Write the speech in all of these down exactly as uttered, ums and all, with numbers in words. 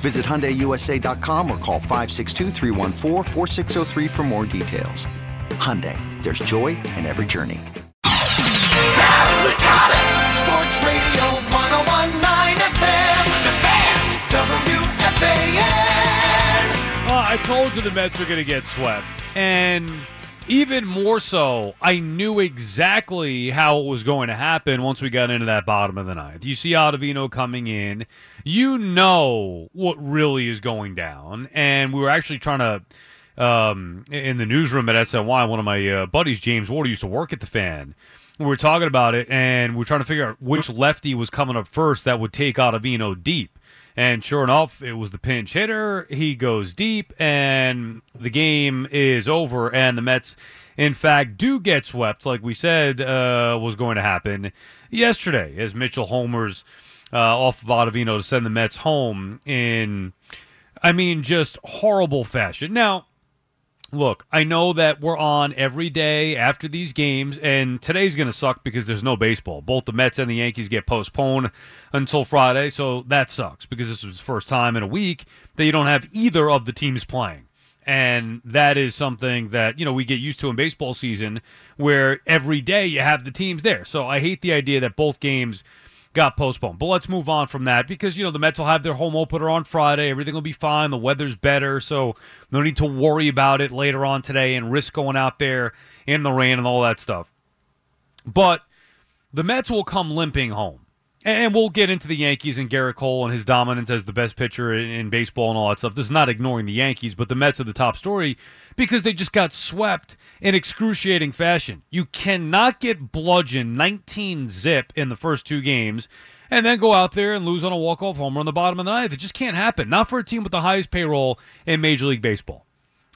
Visit Hyundai U S A dot com or call five six two, three one four, four six zero three for more details. Hyundai, there's joy in every journey. Sal Licata, Sports Radio one oh one point nine F M, the fan, W F A N. Uh, I told you the Mets were going to get swept. And even more so, I knew exactly how it was going to happen once we got into that bottom of the ninth. You see Alvarez coming in. You know what really is going down. And we were actually trying to, um, in the newsroom at S N Y, one of my uh, buddies, James Ward, used to work at the Fan. We were talking about it, and we were trying to figure out which lefty was coming up first that would take Ottavino deep. And sure enough, it was the pinch hitter. He goes deep, and the game is over. And the Mets, in fact, do get swept, like we said uh, was going to happen yesterday, as Mitchell homers uh, off of Ottavino to send the Mets home in, I mean, just horrible fashion. Now, look, I know that we're on every day after these games, and today's going to suck because there's no baseball. Both the Mets and the Yankees get postponed until Friday, so that sucks because this was the first time in a week that you don't have either of the teams playing. And that is something that, you know, we get used to in baseball season where every day you have the teams there. So I hate the idea that both games got postponed. But let's move on from that because, you know, the Mets will have their home opener on Friday. Everything will be fine. The weather's better, so no need to worry about it later on today and risk going out there in the rain and all that stuff. But the Mets will come limping home. And we'll get into the Yankees and Gerrit Cole and his dominance as the best pitcher in baseball and all that stuff. This is not ignoring the Yankees, but the Mets are the top story because they just got swept in excruciating fashion. You cannot get bludgeoned nineteen zip in the first two games and then go out there and lose on a walk-off homer on the bottom of the ninth. It just can't happen. Not for a team with the highest payroll in Major League Baseball.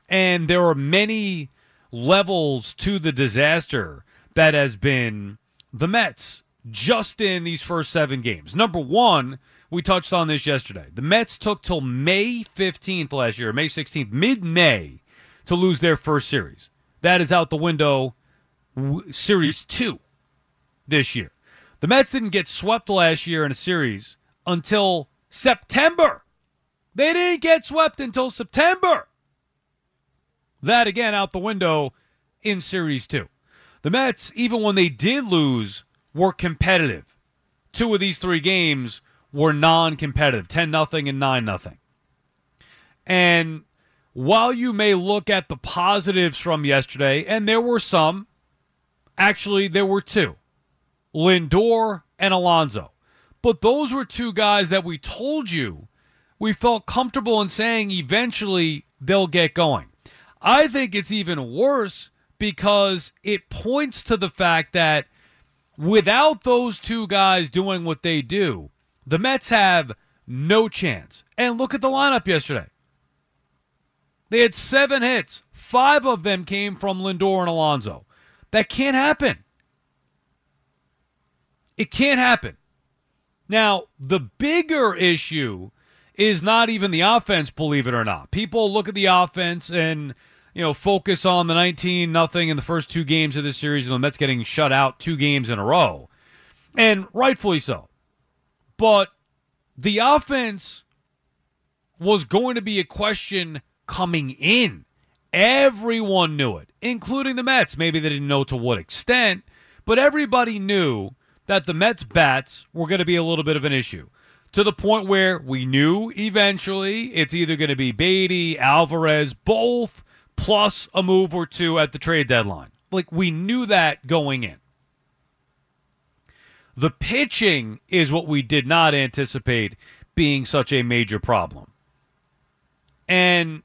And there are many levels to the disaster that has been the Mets just in these first seven games. Number one, we touched on this yesterday. The Mets took till May fifteenth last year, May sixteenth, mid-May, to lose their first series. That is out the window, series two this year. The Mets didn't get swept last year in a series until September. They didn't get swept until September. That, again, out the window in series two. The Mets, even when they did lose, were competitive. Two of these three games were non-competitive, ten nothing and nine nothing. And while you may look at the positives from yesterday, and there were some, actually there were two, Lindor and Alonso. But those were two guys that we told you we felt comfortable in saying eventually they'll get going. I think it's even worse because it points to the fact that without those two guys doing what they do, the Mets have no chance. And look at the lineup yesterday. They had seven hits. Five of them came from Lindor and Alonso. That can't happen. It can't happen. Now, the bigger issue is not even the offense, believe it or not. People look at the offense and, you know, focus on the nineteen nothing in the first two games of this series, and the Mets getting shut out two games in a row. And rightfully so. But the offense was going to be a question coming in. Everyone knew it, including the Mets. Maybe they didn't know to what extent, but everybody knew that the Mets' bats were going to be a little bit of an issue. to the point where we knew eventually it's either going to be Beatty, Alvarez, both, plus a move or two at the trade deadline. Like, we knew that going in. The pitching is what we did not anticipate being such a major problem. And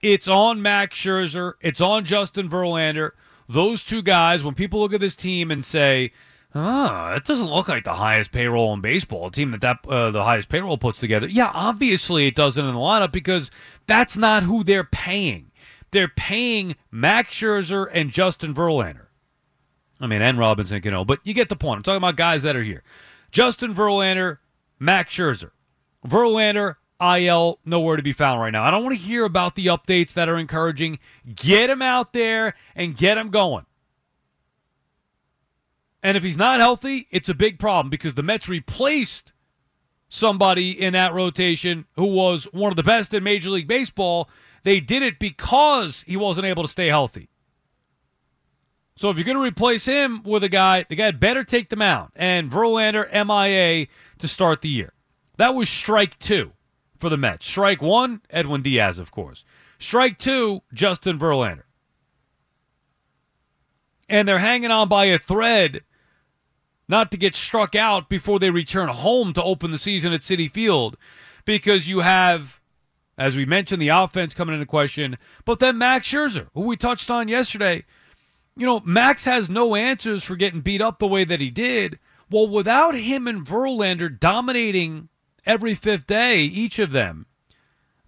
it's on Max Scherzer. It's on Justin Verlander. Those two guys, when people look at this team and say, oh, that doesn't look like the highest payroll in baseball, a team that, that uh, the highest payroll puts together. Yeah, obviously it doesn't in the lineup because that's not who they're paying. They're paying Max Scherzer and Justin Verlander. I mean, and Robinson Cano, but you get the point. I'm talking about guys that are here. Justin Verlander, Max Scherzer. Verlander, I L, nowhere to be found right now. I don't want to hear about the updates that are encouraging. Get him out there and get him going. And if he's not healthy, it's a big problem because the Mets replaced somebody in that rotation who was one of the best in Major League Baseball. They did it because he wasn't able to stay healthy. So if you're going to replace him with a guy, the guy better take the mound. And Verlander, M I A, to start the year. That was strike two for the Mets. Strike one, Edwin Diaz, of course. Strike two, Justin Verlander. And they're hanging on by a thread not to get struck out before they return home to open the season at Citi Field because you have, as we mentioned, the offense coming into question, but then Max Scherzer, who we touched on yesterday. You know, Max has no answers for getting beat up the way that he did. Well, without him and Verlander dominating every fifth day, each of them,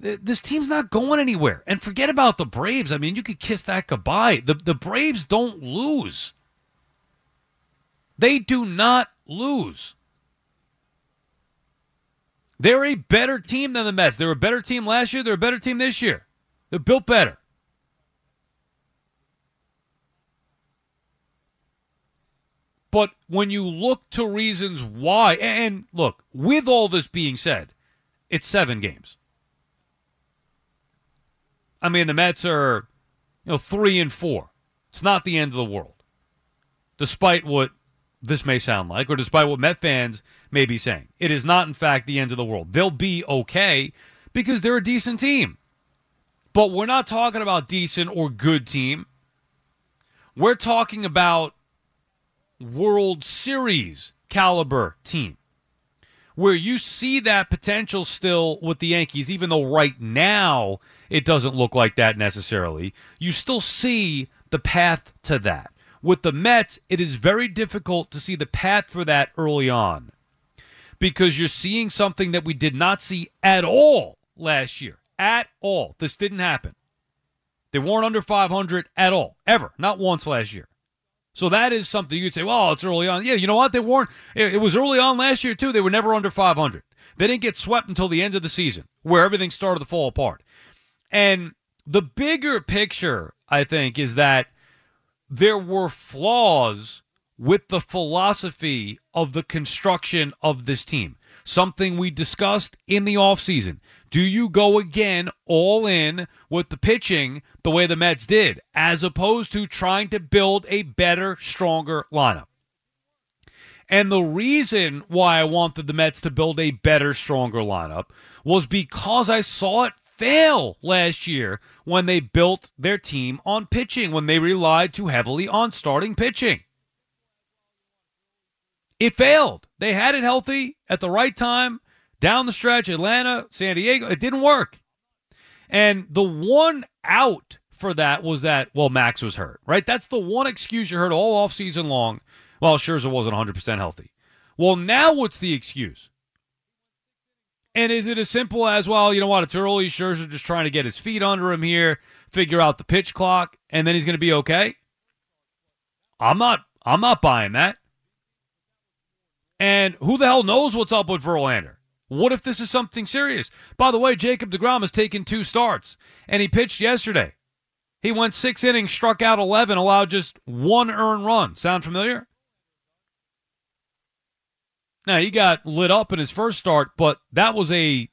th- this team's not going anywhere. And forget about the Braves. I mean, you could kiss that goodbye. The, the Braves don't lose. They do not lose. They're a better team than the Mets. They were a better team last year. They're a better team this year. They're built better. But when you look to reasons why, and look, with all this being said, it's seven games. I mean, the Mets are, you know, three and four. It's not the end of the world, despite what this may sound like, or despite what Met fans may be saying. It is not, in fact, the end of the world. They'll be okay because they're a decent team. But we're not talking about decent or good team. We're talking about World Series caliber team where you see that potential still with the Yankees, even though right now it doesn't look like that necessarily. You still see the path to that. With the Mets, it is very difficult to see the path for that early on because you're seeing something that we did not see at all last year. At all. This didn't happen. They weren't under five hundred at all, ever. Not once last year. So that is something you'd say, well, it's early on. Yeah, you know what? They weren't. It was early on last year, too. They were never under five hundred. They didn't get swept until the end of the season where everything started to fall apart. And the bigger picture, I think, is that there were flaws with the philosophy of the construction of this team, something we discussed in the offseason. Do you go again all in with the pitching the way the Mets did, as opposed to trying to build a better, stronger lineup? And the reason why I wanted the Mets to build a better, stronger lineup was because I saw it fail last year when they built their team on pitching, when they relied too heavily on starting pitching. It failed. They had it healthy at the right time. Down the stretch, Atlanta, San Diego, it didn't work. And the one out for that was that, well, Max was hurt, right? That's the one excuse you heard all offseason long. Well, Scherzer wasn't one hundred percent healthy. Well, now what's the excuse? And is it as simple as, well, you know what, it's early, Scherzer just trying to get his feet under him here, figure out the pitch clock, and then he's going to be okay? I'm not, I'm not buying that. And who the hell knows what's up with Verlander? What if this is something serious? By the way, Jacob deGrom has taken two starts, and he pitched yesterday. He went six innings, struck out eleven, allowed just one earned run. Sound familiar? Now, he got lit up in his first start, but that was a,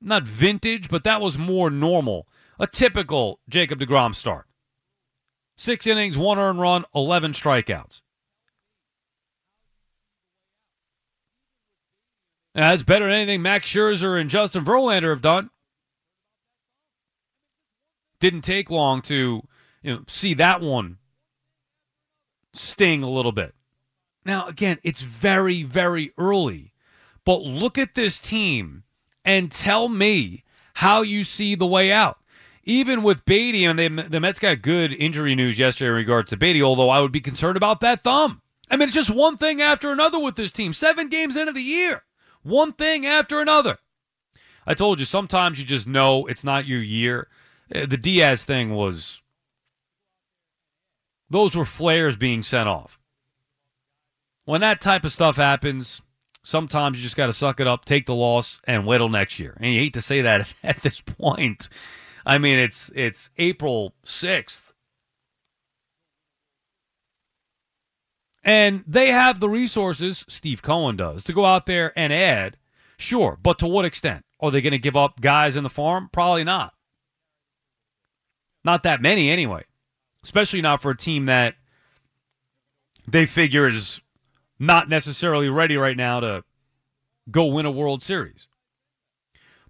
not vintage, but that was more normal, a typical Jacob deGrom start. Six innings, one earned run, eleven strikeouts. Now, that's better than anything Max Scherzer and Justin Verlander have done. Didn't take long to you know, see that one sting a little bit. Now, again, it's very, very early. But look at this team and tell me how you see the way out. Even with Beatty, and they, the Mets got good injury news yesterday in regards to Beatty, although I would be concerned about that thumb. I mean, it's just one thing after another with this team. Seven games into the year. One thing after another. I told you, sometimes you just know it's not your year. The Diaz thing was, those were flares being sent off. When that type of stuff happens, sometimes you just got to suck it up, take the loss, and wait till next year. And you hate to say that at this point. I mean, it's it's April sixth. And they have the resources, Steve Cohen does, to go out there and add. Sure, but to what extent? Are they going to give up guys in the farm? Probably not. Not that many anyway. Especially not for a team that they figure is not necessarily ready right now to go win a World Series.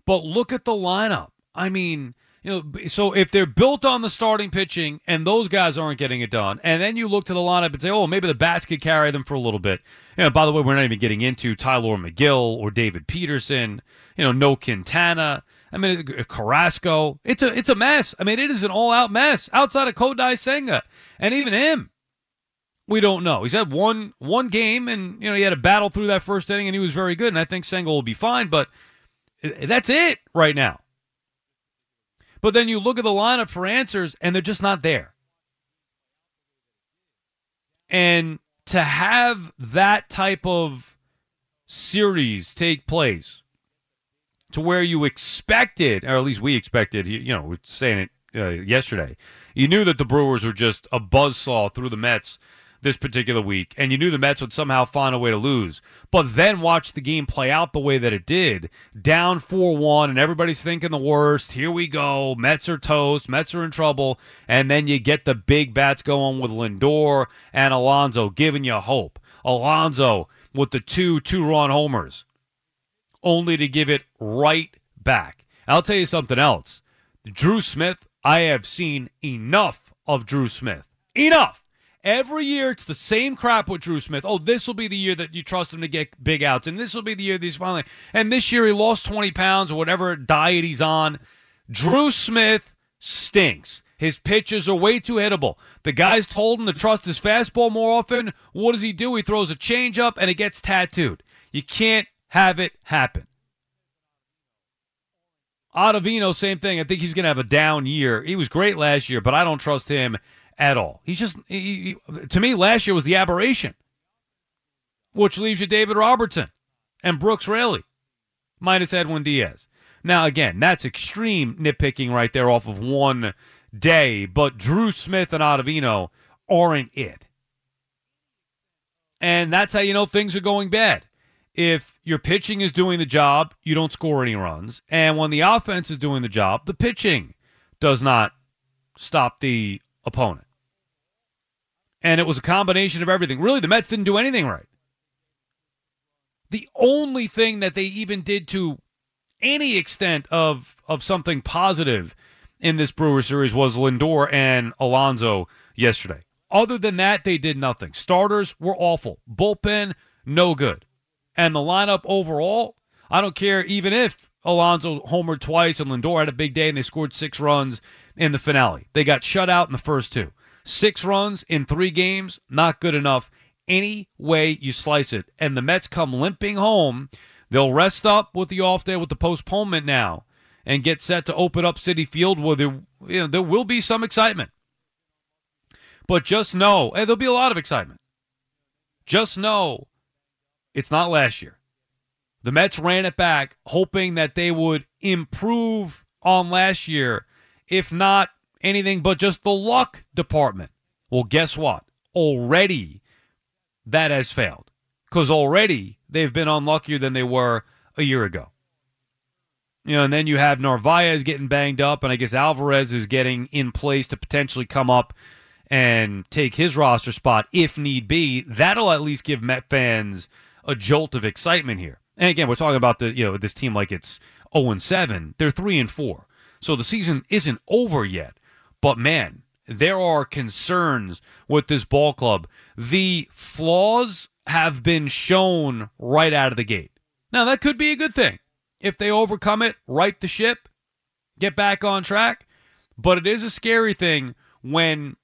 But look at the lineup. I mean, you know, so if they're built on the starting pitching and those guys aren't getting it done, and then you look to the lineup and say, oh, maybe the bats could carry them for a little bit. You know, by the way, we're not even getting into Tyler McGill or David Peterson, you know, no Quintana. I mean, Carrasco. It's a, it's a mess. I mean, it is an all-out mess outside of Kodai Senga. And even him, we don't know. He's had one one game, and you know he had a battle through that first inning, and he was very good, and I think Senga will be fine, but that's it right now. But then you look at the lineup for answers, and they're just not there. And to have that type of series take place to where you expected, or at least we expected, you know, we're saying it uh, yesterday, you knew that the Brewers were just a buzzsaw through the Mets this particular week, and you knew the Mets would somehow find a way to lose, but then watch the game play out the way that it did, down four one, and everybody's thinking the worst, here we go, Mets are toast, Mets are in trouble, and then you get the big bats going with Lindor and Alonso, giving you hope. Alonso with the two two-run homers, only to give it right back. I'll tell you something else. Drew Smith, I have seen enough of Drew Smith. Enough! Every year, it's the same crap with Drew Smith. Oh, this will be the year that you trust him to get big outs, and this will be the year that he's finally... And this year, he lost twenty pounds or whatever diet he's on. Drew Smith stinks. His pitches are way too hittable. The guys told him to trust his fastball more often. What does he do? He throws a changeup, and it gets tattooed. You can't have it happen. Ottavino, same thing. I think he's going to have a down year. He was great last year, but I don't trust him at all. He's just, he, he, to me, last year was the aberration, which leaves you David Robertson and Brooks Raley, minus Edwin Diaz. Now, again, that's extreme nitpicking right there off of one day, but Drew Smith and Ottavino aren't it. And that's how you know things are going bad. If your pitching is doing the job, you don't score any runs. And when the offense is doing the job, the pitching does not stop the opponent. And it was a combination of everything. Really, the Mets didn't do anything right. The only thing that they even did to any extent of, of something positive in this Brewers series was Lindor and Alonso yesterday. Other than that, they did nothing. Starters were awful. Bullpen, no good. And the lineup overall, I don't care even if Alonso homered twice and Lindor had a big day and they scored six runs in the finale. They got shut out in the first two. Six runs in three games, not good enough any way you slice it. And the Mets come limping home. They'll rest up with the off day with the postponement now and get set to open up Citi Field where there, you know, there will be some excitement. But just know, and there'll be a lot of excitement. Just know it's not last year. The Mets ran it back, hoping that they would improve on last year, if not anything but just the luck department. Well, guess what? Already that has failed because already they've been unluckier than they were a year ago. You know, and then you have Narvaez getting banged up, and I guess Alvarez is getting in place to potentially come up and take his roster spot if need be. That'll at least give Met fans a jolt of excitement here. And again, we're talking about the you know this team like it's oh and seven. They're three and four. So the season isn't over yet. But, man, there are concerns with this ball club. The flaws have been shown right out of the gate. Now, that could be a good thing. If they overcome it, right the ship, get back on track. But it is a scary thing when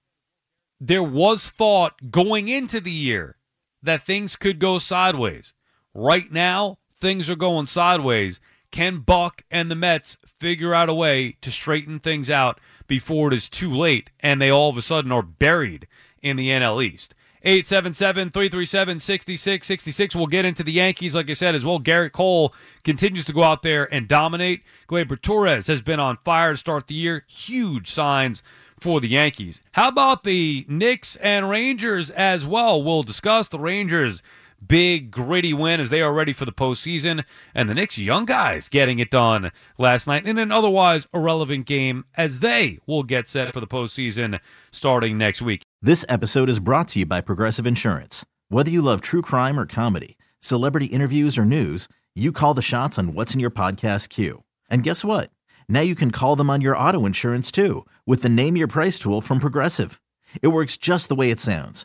there was thought going into the year that things could go sideways. Right now, things are going sideways. Can Buck and the Mets figure out a way to straighten things out before it is too late and they all of a sudden are buried in the N L East? eight seven seven, three three seven, six six six six. We'll get into the Yankees, like I said, as well. Gerrit Cole continues to go out there and dominate. Glaber Torres has been on fire to start the year. Huge signs for the Yankees. How about the Knicks and Rangers as well? We'll discuss the Rangers. Big, gritty win as they are ready for the postseason. And the Knicks' young guys getting it done last night in an otherwise irrelevant game as they will get set for the postseason starting next week. This episode is brought to you by Progressive Insurance. Whether you love true crime or comedy, celebrity interviews or news, you call the shots on what's in your podcast queue. And guess what? Now you can call them on your auto insurance too with the Name Your Price tool from Progressive. It works just the way it sounds.